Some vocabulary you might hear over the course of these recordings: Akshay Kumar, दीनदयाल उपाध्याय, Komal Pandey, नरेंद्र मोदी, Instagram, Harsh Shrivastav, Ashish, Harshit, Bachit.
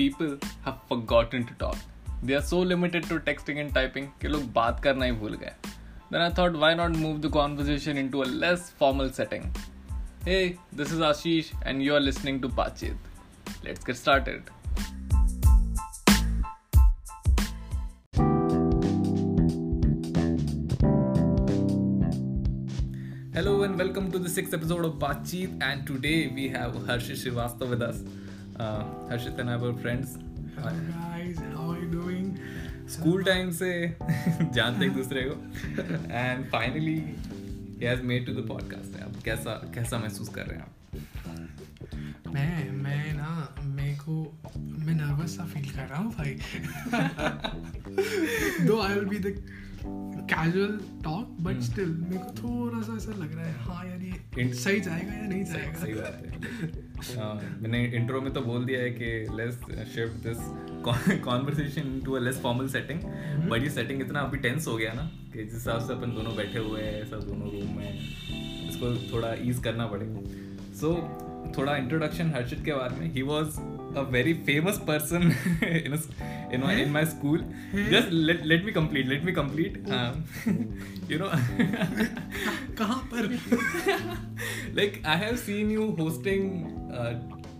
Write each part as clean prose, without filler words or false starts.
people have forgotten to talk. They are so limited to texting and typing कि लोग बात करना ही भूल गए. Then I thought, why not move the conversation into a less formal setting? Hey, this is Ashish and you are listening to Bachit. Let's get started. Hello and welcome to the 6th episode of Bachit, and today we have Harsh Shrivastav with us. Harshit and I were friends. Hello guys, how are you doing? School time se jante ek dusre ko, and finally he has made to the podcast. Ab kaisa mehsoos kar rahe hain aap? मैं ना मैं nervous सा feel कर रहा हूँ भाई. Though I will be the casual talk but still मेरे को थोड़ा सा ऐसा लग रहा है, हाँ यार ये सही जाएगा या नहीं जाएगा. सही बात है. मैंने इंट्रो में तो बोल दिया है कि let's shift this conversation to a less formal setting, but ये सेटिंग इतना अभी टेंस हो गया ना कि जिस हिसाब से अपन दोनों बैठे हुए हैं सब दोनों रूम में, इसको थोड़ा ईज करना पड़ेगा. सो थोड़ा इंट्रोडक्शन हर्षित के बारे में. He was a very famous person in my school. Just let me complete. You know, kahan par like I have seen you hosting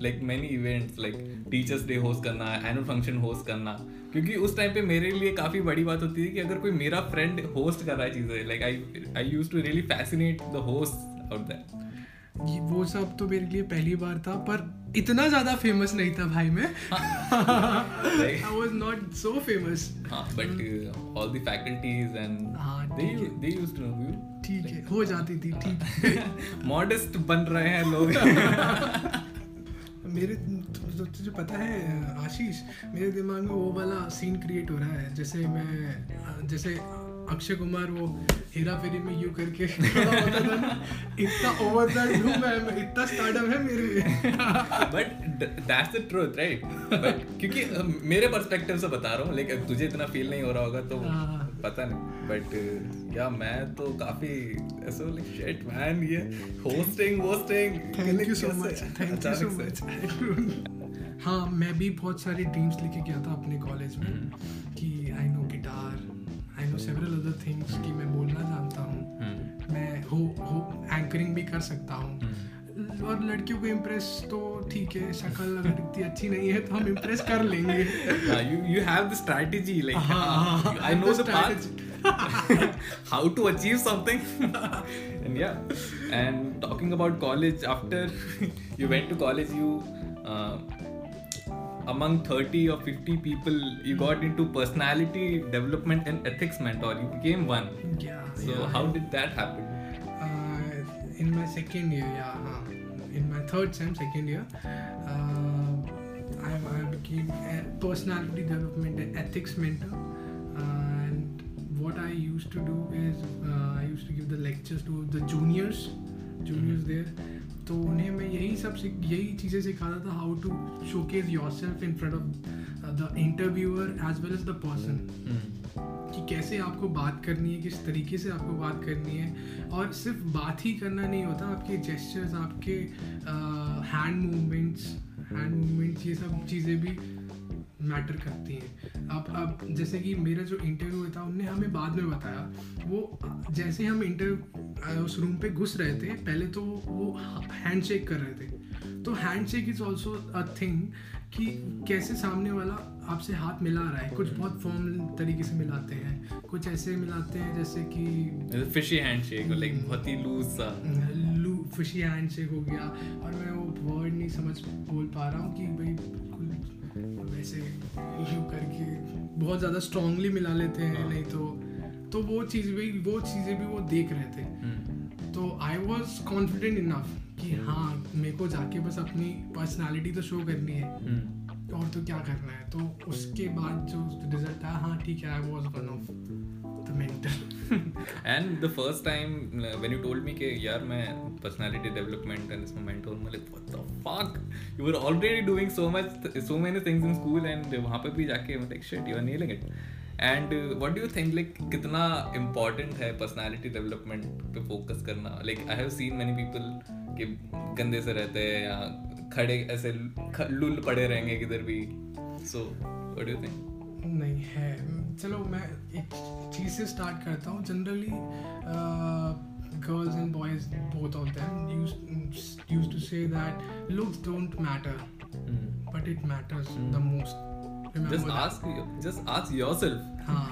like many events, like teachers day host karna, annual function host karna, क्योंकि उस time पे मेरे लिए काफी बड़ी बात होती थी कि अगर कोई मेरा फ्रेंड होस्ट कर रहा है चीजें, like I used to really fascinate the hosts out there. वो सब तो मेरे लिए पहली बार था, पर इतना ज्यादा फेमस नहीं था भाई मैं. I was not so famous. हाँ, but all the faculties and they used to know you. ठीक है, हो जाती थी. ठीक. Modest बन रहे हैं लोग. मेरे तुझे पता है आशीष, मेरे दिमाग में वो वाला सीन क्रिएट हो रहा है जैसे मैं अक्षय कुमार वो हेरा फेरी में यू करके होता था ना, इतना ओवर द टॉप है, इतना स्टारडम है मेरे लिए. But that's the truth right. क्योंकि मेरे पर्सपेक्टिव से बता रहा हूँ, लेकिन तुझे इतना फील नहीं हो रहा होगा तो पता नहीं, बट या मैं तो काफी ऐसा लाइक शिट मैन, ये hosting. Thank you so much. हाँ, मैं भी बहुत सारी टीम्स लेके गया था अपने कॉलेज में कि I know guitar, I know several other things कि मैं बोलना जानता हूँ, मैं हो एंकरिंग भी कर सकता हूँ, और लड़कियों को इम्प्रेस तो ठीक है, शक्ल अगर इतनी अच्छी नहीं है तो हम इम्प्रेस कर लेंगे. You have the strategy, like I know the path how to achieve something. And yeah, and talking about college, after you went to college, you among 30 or 50 people you got into personality development and ethics mentor. You became one. How did that happen? In my second year, in my third sem, second year, I became a personality development and ethics mentor. And what I used to do is I used to give the lectures to the juniors there. तो उन्हें मैं यही चीज़ें सिखाता था, how to showcase yourself in front of the interviewer as well as the person, कि कैसे आपको बात करनी है, किस तरीके से आपको बात करनी है. और सिर्फ बात ही करना नहीं होता, आपके जेस्चर्स, आपके हैंड मूवमेंट्स ये सब चीज़ें भी मैटर करती हैं. अब जैसे कि मेरा जो इंटरव्यू था, उनने हमें बाद में बताया, वो जैसे हम उस रूम पे घुस रहे थे, पहले तो वो हैंडशेक कर रहे थे. तो handshake is also a thing कि कैसे सामने वाला आपसे हाथ मिला रहा है. कुछ बहुत फॉर्मल तरीके से मिलाते हैं, कुछ ऐसे मिलाते हैं जैसे कि फिशी हैंडशेक, लाइक बहुत ही लूज सा फिशी हैंडशेक हो गया. और मैं वो वर्ड नहीं बोल पा रहा हूँ कि भाई वैसे यू करके बहुत ज़्यादा स्ट्रांगली मिला लेते हैं, नहीं तो वो चीज़ें भी वो देख रहे थे. तो आई वॉज कॉन्फिडेंट इनफ कि हाँ, मेरे को जाके बस अपनी पर्सनालिटी तो शो करनी है, और तो क्या करना है. तो उसके बाद जो रिजल्ट आया, हाँ ठीक है, I was one of the mentor. And the first time when you told me कि यार मैं पर्सनालिटी डेवलपमेंट एंड इसमें मेंटर, मैं like what the fuck, you were already doing so many things in school, and वहाँ पे भी जाके मैं like shit you are nailing it. And what do you think, like कितना इम्पॉर्टेंट है personality development पे फोकस करना? Like I have seen many people कि गंदे से रहते हैं या खड़े ऐसे लुल पड़े रहेंगे किधर भी. So what do you think? नहीं है, चलो मैं एक चीज़ से स्टार्ट करता हूँ. Generally girls and boys both of them used to say that looks don't matter but it matters the most. Just ask yourself. हाँ,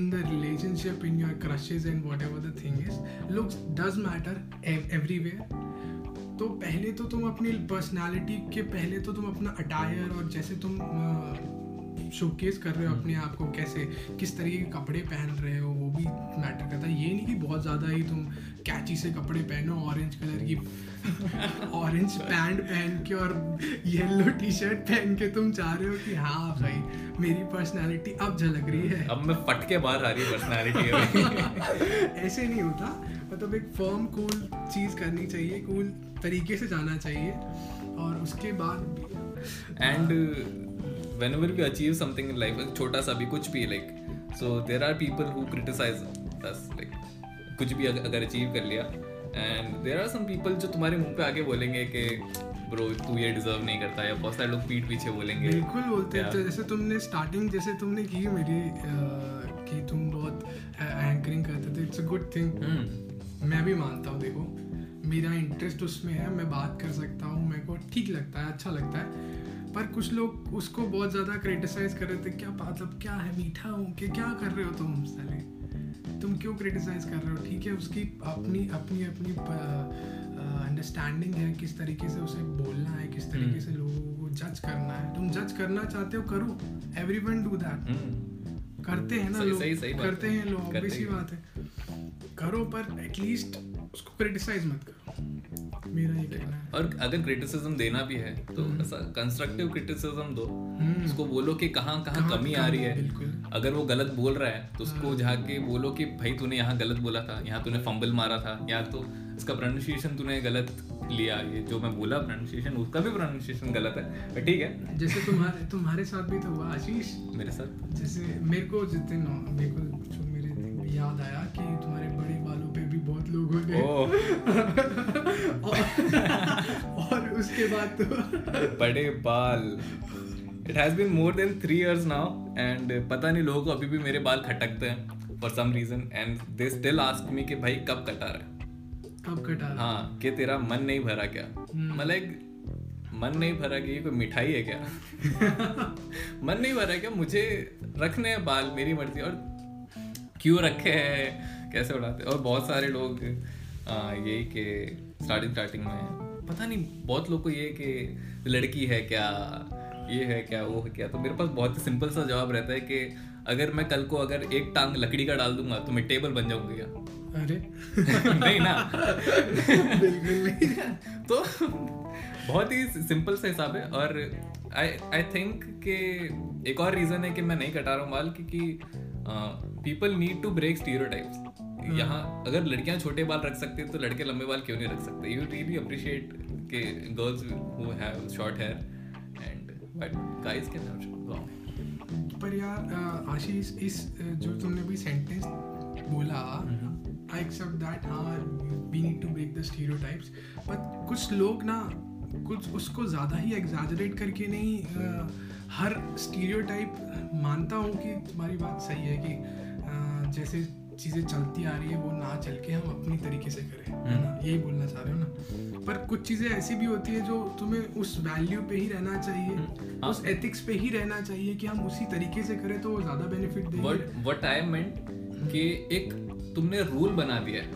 in the relationship, in your crushes and whatever the thing is, looks does matter everywhere. तो पहले तो तुम अपनी personality के पहले तो तुम अपना अटायर और जैसे तुम शोकेस कर रहे हो अपने आप को, कैसे किस तरीके के कपड़े पहन रहे हो वो भी मैटर करता है. ये नहीं कि बहुत ज़्यादा ही तुम कैची से कपड़े पहनो, ऑरेंज कलर की ऑरेंज पैंट पहन के और येलो टी शर्ट पहन के तुम चाह रहे हो कि हाँ भाई मेरी पर्सनालिटी अब झलक रही है, अब मैं फटके बाहर आ रही है पर्सनालिटी. ऐसे नहीं होता, मतलब एक फर्म कूल चीज़ करनी चाहिए, कूल तरीके से जाना चाहिए. और उसके बाद and whenever we achieve something in life, छोटा सा भी कुछ भी, like so there are people who criticize us, like कुछ भी अगर achieve कर लिया, and there are some people जो तुम्हारे मुंह पे आके बोलेंगे कि ब्रो तू ये डिजर्व नहीं करता, या बहुत सारे लोग पीठ पीछे बोलेंगे. बिल्कुल बोलते हैं. जैसे तुमने स्टार्टिंग जैसे तुमने की मेरी कि तुम बहुत एंकरिंग करते थे, इट्स अ गुड थिंग. मैं भी मानता हूँ, देखो मेरा इंटरेस्ट उसमें है, मैं बात कर सकता हूँ, मेरे को ठीक लगता है, अच्छा लगता है. पर कुछ लोग उसको बहुत ज़्यादा क्रिटिसाइज़ कर रहे थे, क्या मतलब क्या है मीठा हूँ कि क्या कर रहे हो तुम साले, तुम क्यों क्रिटिसाइज़ कर रहे हो. ठीक है, उसकी अपनी अपनी अपनी अंडरस्टैंडिंग है किस तरीके से उसे बोलना है, किस तरीके से लोगों को जज करना है. तुम जज करना चाहते हो करो, एवरीवन डू दैट, करते हैं ना लोग, करते हैं लोग, ऑब्वियस बात है करो, पर एटलीस्ट उसको क्रिटिसाइज मत करो, मेरा ये कहना है. और अगर क्रिटिसिज्म देना भी है तो ऐसा कंस्ट्रक्टिव क्रिटिसिज्म दो, उसको बोलो कि कहाँ कमी आ रही है. अगर वो गलत बोल रहा है तो उसको जाके बोलो कि भाई तूने यहाँ गलत बोला था, यहाँ तूने फंबल मारा था, या तो इसका प्रोनाउंसिएशन तूने गलत लिया, ये जो मैं बोला प्रोनाउंसिएशन उसका भी प्रोनाउंसिएशन गलत है. ठीक है, जैसे तुम्हारे साथ भी तो हुआ आशीष, मेरे साथ जैसे मेरे को याद आया कि तुम्हारे बड़े बालों पे भी बहुत लोग हो गए. और उसके बाद तो बड़े बाल, it has been more than 3 years now, and पता नहीं लोगों को अभी भी मेरे बाल खटकते हैं for some reason, and they still ask me कि भाई कब कटा रहा है, कब कटा रहा. हाँ, कि तेरा मन नहीं भरा क्या, मतलब मन नहीं भरा कि ये कोई मिठाई है क्या. मन नहीं भरा क्या, मुझे रखने हैं बाल, मेरी मर्जी, और क्यों रखे हैं, कैसे उड़ाते. और बहुत सारे लोग यही कि स्टार्टिंग में पता नहीं बहुत लोग को ये कि लड़की है क्या, ये है क्या, वो है क्या. तो मेरे पास बहुत ही सिंपल सा जवाब रहता है कि अगर मैं कल को अगर एक टांग लकड़ी का डाल दूंगा तो मैं टेबल बन जाऊंगा क्या? अरे नहीं ना. बिल्कुल नहीं. तो बहुत ही सिंपल सा हिसाब है. और आई थिंक कि एक और रीज़न है कि मैं नहीं कटा रहा हूँ बाल क्योंकि people need to break stereotypes. यहाँ अगर लड़कियाँ छोटे बाल रख सकती हैं तो लड़के लंबे बाल क्यों नहीं रख सकते. You really appreciate के girls who have short hair and but guys can have long. पर यार आशीष, इस जो तुमने भी सेंटेंस बोला, I accept that. हाँ, we need to break the stereotypes. But कुछ लोग ना कुछ उसको ज़्यादा ही एग्जाजरेट करके नहीं हर स्टीरियोटाइप. मानता हूँ कि तुम्हारी बात सही है कि जैसे चीज़ें चलती आ रही है वो ना चल के हम अपनी तरीके से करें, है ना, यही बोलना चाह रहे हो ना. पर कुछ चीज़ें ऐसी भी होती है जो तुम्हें उस वैल्यू पे ही रहना चाहिए, उस एथिक्स पे ही रहना चाहिए कि हम उसी तरीके से करें तो वो ज़्यादा बेनिफिट देंगे. व्हाट आई मेंट कि एक तुमने रूल बना दिया है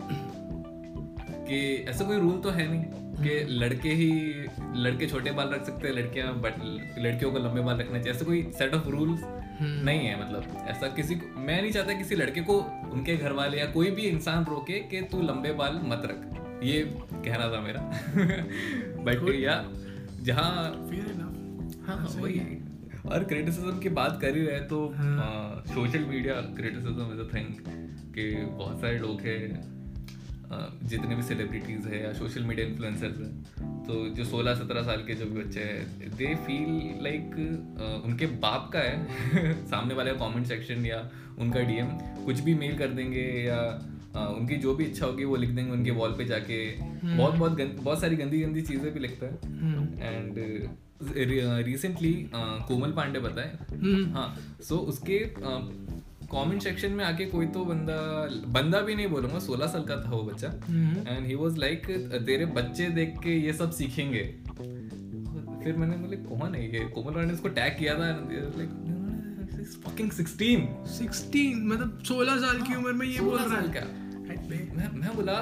कि ऐसा कोई रूल तो है नहीं कि लड़के छोटे बाल रख सकते हैं, लड़कियों को लंबे बाल रखना चाहिए, ऐसा कोई सेट ऑफ रूल्स नहीं है. मतलब ऐसा किसी को मैं नहीं चाहता किसी लड़के को उनके घर वाले या कोई भी इंसान रोके कि तू लंबे बाल मत रख, ये कहना था मेरा. बट या जहाँ हाँ वही. और क्रिटिसिज्म की बात कर ही रहे तो social media criticism is a thing कि बहुत सारे लोग हैं, जितने भी सेलिब्रिटीज़ है या सोशल मीडिया इन्फ्लुएंसर्स हैं, तो जो 16-17 साल के जो भी बच्चे हैं दे फील लाइक उनके बाप का है सामने वाले कमेंट सेक्शन या उनका डीएम, कुछ भी मेल कर देंगे या उनकी जो भी इच्छा होगी वो लिख देंगे उनके वॉल पे जाके. बहुत सारी गंदी चीज़ें भी लिखता है. एंड रिसेंटली कोमल पांडे बताए, हाँ, सो उसके कमेंट सेक्शन में आके कोई तो बंदा भी नहीं बोलूंगा, 16 साल का था वो बच्चा, एंड ही वाज लाइक तेरे बच्चे देख के ये सब सीखेंगे। फिर मैंने बोले कौन है ये? कोमल पांडे ने उसको टैग किया था, लाइक 16 मतलब 16 साल की उम्र में ये बोल रहा है क्या? मैं बोला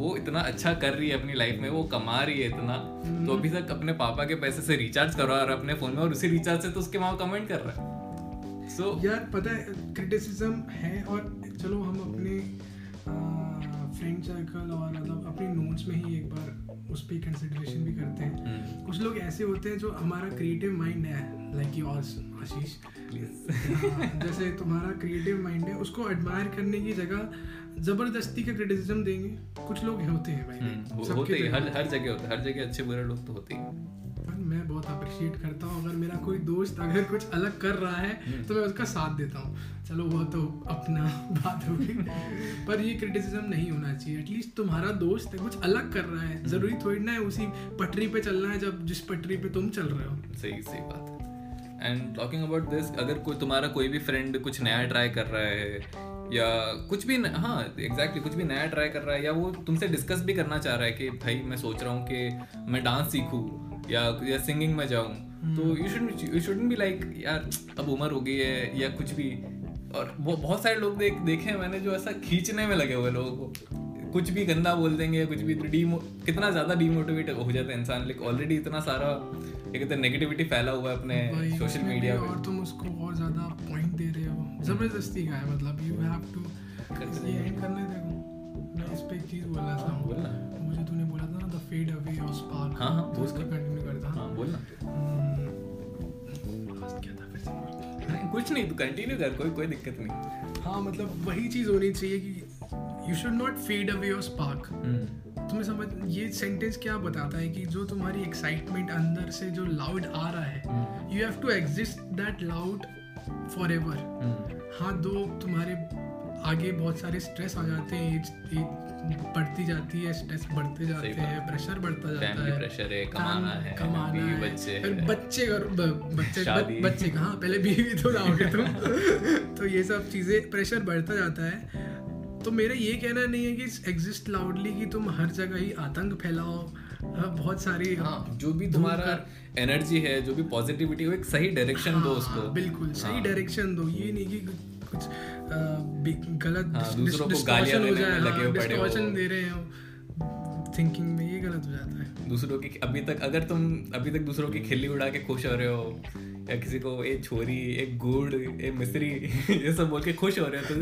वो इतना अच्छा कर रही है अपनी लाइफ में, वो कमा रही है इतना, तो अभी तक अपने पापा के पैसे से रिचार्ज करवा रहा है अपने फोन में, और उसी रिचार्ज से तो उसके माँ कमेंट कर रहा है। सो यार पता है क्रिटिसिज्म है, और चलो हम अपने फ्रेंड सर्कल और मतलब अपने नोट्स में ही एक बार उस पर कंसिडरेशन भी करते हैं। कुछ लोग ऐसे होते हैं जो हमारा क्रिएटिव माइंड है, लाइक यू आशीष, जैसे तुम्हारा क्रिएटिव माइंड है, उसको एडमायर करने की जगह जबरदस्ती का क्रिटिसिज्म देंगे। कुछ लोग होते हैं भाई, होते हैं, हर जगह होते हैं, हर जगह अच्छे बुरे लोग तो होते हैं। पर मैं बहुत अप्रिशिएट करता हूँ अगर मेरा कोई दोस्त अगर कुछ अलग कर रहा है तो मैं उसका साथ देता हूँ, चलो वो तो अपना बात होगी। पर ये क्रिटिसिज्म नहीं होना चाहिए। एटलीस्ट तुम्हारा दोस्त है, कुछ अलग कर रहा है, जरूरी थोड़ी ना है उसी पटरी पे चलना है जब जिस पटरी पे तुम चल रहे हो। सही सही बात है। एंड टॉकिंग अबाउट दिस, अगर कोई तुम्हारा कोई भी फ्रेंड कुछ नया ट्राई कर रहा है या कुछ भी, हाँ एग्जैक्टली, कुछ भी नया ट्राई कर रहा है, या वो तुमसे डिस्कस भी करना चाह रहा है कि भाई मैं सोच रहा हूँ कि मैं डांस सीखूँ या सिंगिंग में जाऊँ, तो यू शुडन्ट बी लाइक यार अब उम्र हो गई है या कुछ भी। और बहुत सारे लोग देखे मैंने जो ऐसा खींचने में लगे हुए लोगों को, कुछ भी गंदा बोल देंगे, कुछ भी कितना ज़्यादा डीमोटिवेट हो जाता है इंसान। लाइक ऑलरेडी इतना सारा एक नेगेटिविटी फैला हुआ है अपने सोशल मीडिया पे, और तुम उसको और ज़्यादा पॉइंट दे रहे हो, जबरदस्ती का है। मतलब यू हैव टू एंड करने देखो। मैं इस पे एक चीज़ बोलना चाहूँगा, मुझे तूने बोला था ना द फेड अवे और स्पार्क, हाँ हाँ उसका कंटिन्यू करता, हाँ बोलना क्या था फिर से? कुछ नहीं, तू कंटिन्यू कर, कोई दिक्कत नहीं। हाँ मतलब वही चीज़ होनी चाहिए कि You should not fade away your spark. तुम्हें समझ, ये सेंटेंस क्या बताता है कि जो तुम्हारी एक्साइटमेंट अंदर से जो लाउड आ रहा है, you have to exist that loud forever. हाँ दो तुम्हारे आगे बहुत सारे स्ट्रेस आ जाते हैं, एज बढ़ती जाती है, स्ट्रेस बढ़ते जाते हैं, प्रेशर बढ़ता जाता है, प्रेशर है, कमाना है, बच्चे हाँ पहले बीवी तो लाओगे तुम, तो ये सब चीज़ें, प्रेशर बढ़ता जाता है। तो मेरा ये कहना नहीं है कि एग्जिस्ट लाउडली कि तुम हर जगह ही आतंक फैलाओ, बहुत सारी हाँ, जो भी तुम्हारा एनर्जी है, जो भी पॉजिटिविटी है, एक सही डायरेक्शन दो उसको, बिल्कुल सही डायरेक्शन दो। ये नहीं कि कुछ गलत डिस्टॉर्शन हो जाए, डिस्टॉर्शन दे रहे हो थिंकिंग में, ये गलत हो जाता है। दूसरों की अगर तुम अभी तक दूसरों की खिल्ली उड़ा के खुश हो रहे हो, या किसी को ए छोरी, ए गुड़, ए मिस्री ये सब बोल के खुश हो रहे हैं, तो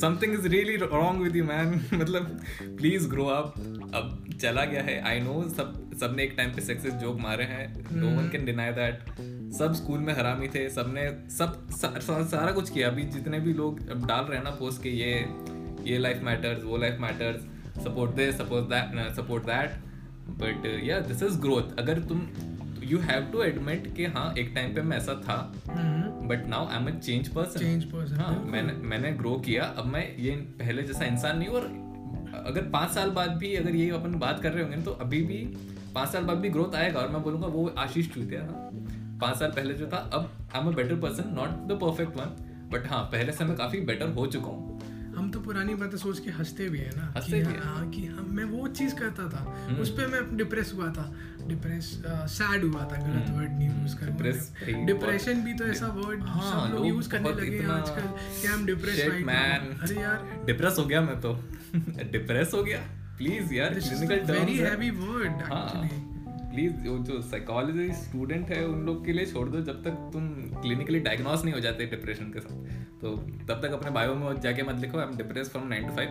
something is really wrong with you man. मतलब प्लीज ग्रो अप। अब चला गया है, आई नो सबने एक टाइम पे सक्सेस जोक मारे हैं, no one can deny that. सब स्कूल में हरामी थे, सबने सारा कुछ किया। अभी जितने भी लोग अब डाल रहे हैं ना पोस्ट के ये लाइफ मैटर्स, वो life matters, support this, support that, but या दिस इज ग्रोथ। अगर तुम You have to admit कि हाँ एक टाइम पे मैं ऐसा था, but now I'm a change person। हाँ मैंने grow किया, अब मैं ये पहले जैसा इंसान नहीं हूँ। और अगर 5 साल बाद भी अगर ये अपन बात कर रहे होंगे ना, तो अभी भी 5 साल बाद भी ग्रोथ आएगा, और मैं बोलूँगा वो आशीष चूतिया था 5 साल पहले जो था, अब I'm a better person, not the perfect one, but हाँ पहले से मैं काफ़ी बेटर हो चुका हूँ। हम तो पुरानी बातें सोच के हंसते भी है ना, कि मैं वो चीज़ करता था, उस पर मैं डिप्रेस हुआ था, सैड हुआ था, गलत वर्ड नहीं यूज़ कर। डिप्रेशन भी तो ऐसा वर्ड सब लोग यूज़ करने लगे हैं आजकल, कि I am depressed right now. अरे यार डिप्रेस हो गया मैं, तो डिप्रेस हो गया, प्लीज यार, clinical term, very heavy word actually. Please जो साइकोलॉजी स्टूडेंट है उन लोग के लिए छोड़ दो, जब तक तुम क्लिनिकली डायग्नोस नहीं हो जाते डिप्रेशन के साथ, तो तब तक अपने बायो में जाके मत लिखो I am depressed from 9 to 5।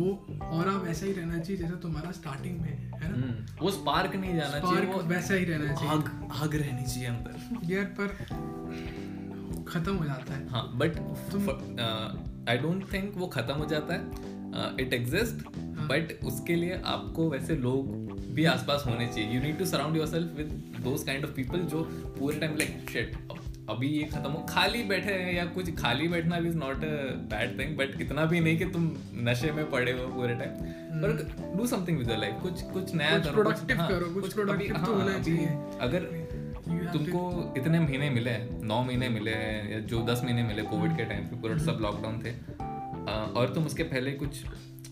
वो और आप वैसा ही रहना चाहिए जैसा तुम्हारा स्टार्टिंग में है ना, वो स्पार्क नहीं जाना चाहिए, वो वैसा ही रहना चाहिए, आग रहनी चाहिए अंदर यार, पर खत्म हो जाता है। हाँ बट आई डोंट थिंक वो खत्म हो जाता है, इट एग्जिस्ट, बट उसके लिए आपको वैसे लोग भी आसपास होने चाहिए। You need to surround yourself with those kind of people जो पूरे टाइम लाइक शिट अभी ये खत्म हो, खाली बैठे हैं या कुछ, खाली बैठना भी is not a bad thing, but इतना भी नहीं कि तुम नशे में पड़े हो पूरे टाइम, पर do something with your life, कुछ नया करो, कुछ प्रोडक्टिव तो होना चाहिए। अगर तुमको इतने महीने मिले हैं, 9 महीने मिले हैं या जो 10 महीने मिले कोविड के टाइम पे, पूरा सब लॉकडाउन थे, और तुम उसके पहले कुछ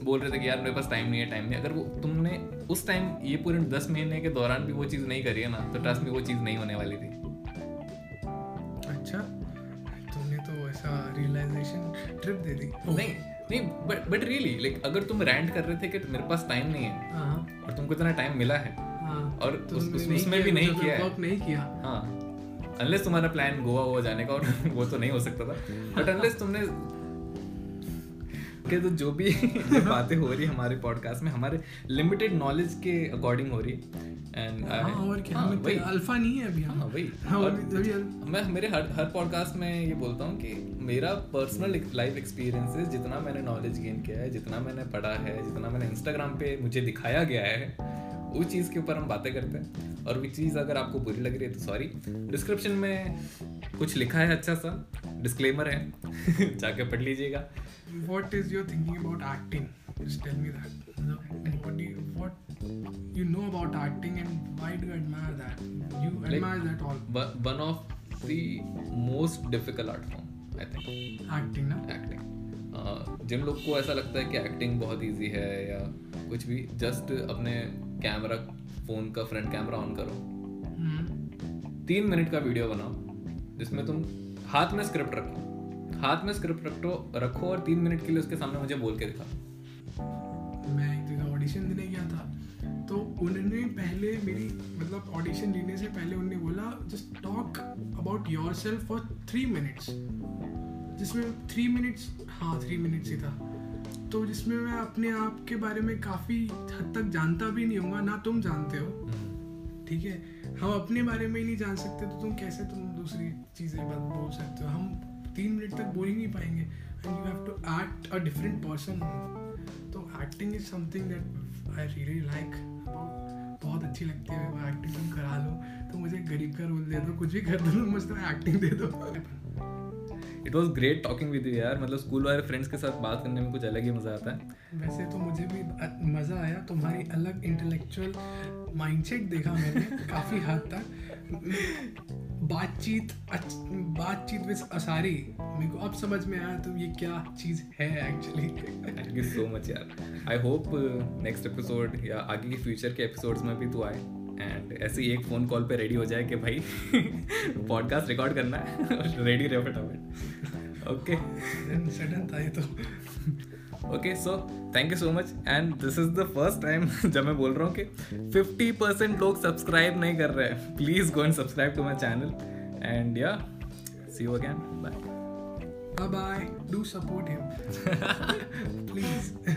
बोल रहे थे कि यार मेरे पास टाइम नहीं है, अगर वो तुमने उस टाइम ये पूरे 10 महीने के दौरान भी वो चीज़ नहीं करी है ना, तो ट्रस्ट में वो चीज़ नहीं होने वाली थी। अच्छा, तुमने तो ऐसा रियलाइजेशन ट्रिप दे दी। नहीं, बट रियली लाइक अगर तुम रैंट कर रहे थे कि मेरे पास टाइम नहीं है और तुमको इतना टाइम मिला है और उसमें भी नहीं किया हाँ, unless तुम्हारा प्लान गोवा हो जाने का, और वो तो नहीं हो सकता था, बट unless तुमने के तो जो भी बातें हो रही है हमारे पॉडकास्ट में हमारे लिमिटेड नॉलेज के अकॉर्डिंग हो रही है, एंड और क्या हमें कोई अल्फा नहीं है अभी। हाँ वही, मैं मेरे हर पॉडकास्ट में ये बोलता हूँ कि मेरा पर्सनल लाइफ एक्सपीरियंसेस, जितना मैंने नॉलेज गेन किया है, जितना मैंने पढ़ा है, जितना मैंने इंस्टाग्राम पे मुझे दिखाया गया है, वो चीज़ के ऊपर हम बातें करते हैं। और वो चीज़ अगर आपको बुरी लग रही है तो सॉरी, डिस्क्रिप्शन में कुछ लिखा है, अच्छा सा डिस्क्लेमर है जाके पढ़ लीजिएगा। What is your thinking about acting? Just tell me that. What you know about acting and why do you admire that? You admire like, that all. One of the most difficult art form, I think. Acting ना? Acting. जिन लोग को ऐसा लगता है कि acting बहुत easy है या कुछ भी, just अपने कैमरा, फोन का फ्रंट कैमरा ऑन करो, 3 मिनट का वीडियो बनाओ जिसमें तुम हाथ में स्क्रिप्ट रखो और 3 मिनट के लिए उसके सामने मुझे बोल के दिखाओ। मैं एक जगह ऑडिशन देने गया था, तो उन्होंने पहले मेरी मतलब ऑडिशन लेने से पहले उन्होंने बोला just talk about yourself for 3 minutes, जिसमें 3 मिनट्स हाँ 3 मिनट्स ही था, तो जिसमें मैं अपने आप के बारे में काफ़ी हद तक जानता भी नहीं होगा ना, तुम जानते हो ठीक है, हम अपने बारे में ही नहीं जान सकते तो तुम कैसे दूसरी चीज़ें बोल सकते हो। हम 3 मिनट तक बोल ही नहीं पाएंगे, and you have to act a different person. तो acting is something that I really like, बहुत अच्छी लगती है। वो एक्टिंग तुम करा लो तो मुझे गरीब का रोल दे दो, कुछ भी कर दो, मस्त एक्टिंग दे दो। It was great talking with you यार, मतलब स्कूल वाले फ्रेंड्स के साथ बात करने में कुछ अलग ही मज़ा आता है। वैसे तो मुझे भी मज़ा आया, तुम्हारी अलग इंटेलेक्चुअल माइंडसेट देखा मैंने काफ़ी हद तक। बातचीत विद असारी, मेरे को अब समझ में आया तो ये क्या चीज़ है actually. Thank you so much यार, आई होप नेक्स्ट एपिसोड या आगे के फ्यूचर के एपिसोड्स में भी तू आए एंड ऐसे ही एक फ़ोन कॉल पे रेडी हो जाए कि भाई पॉडकास्ट रिकॉर्ड करना है और रेडी रहे फटाफट। ओके सडन था ये तो। Okay so thank you so much, and this is the first time जब मैं बोल रहा हूँ कि 50% लोग सब्सक्राइब नहीं कर रहे हैं। Please go and subscribe to my channel and yeah see you again, bye bye, do support him please.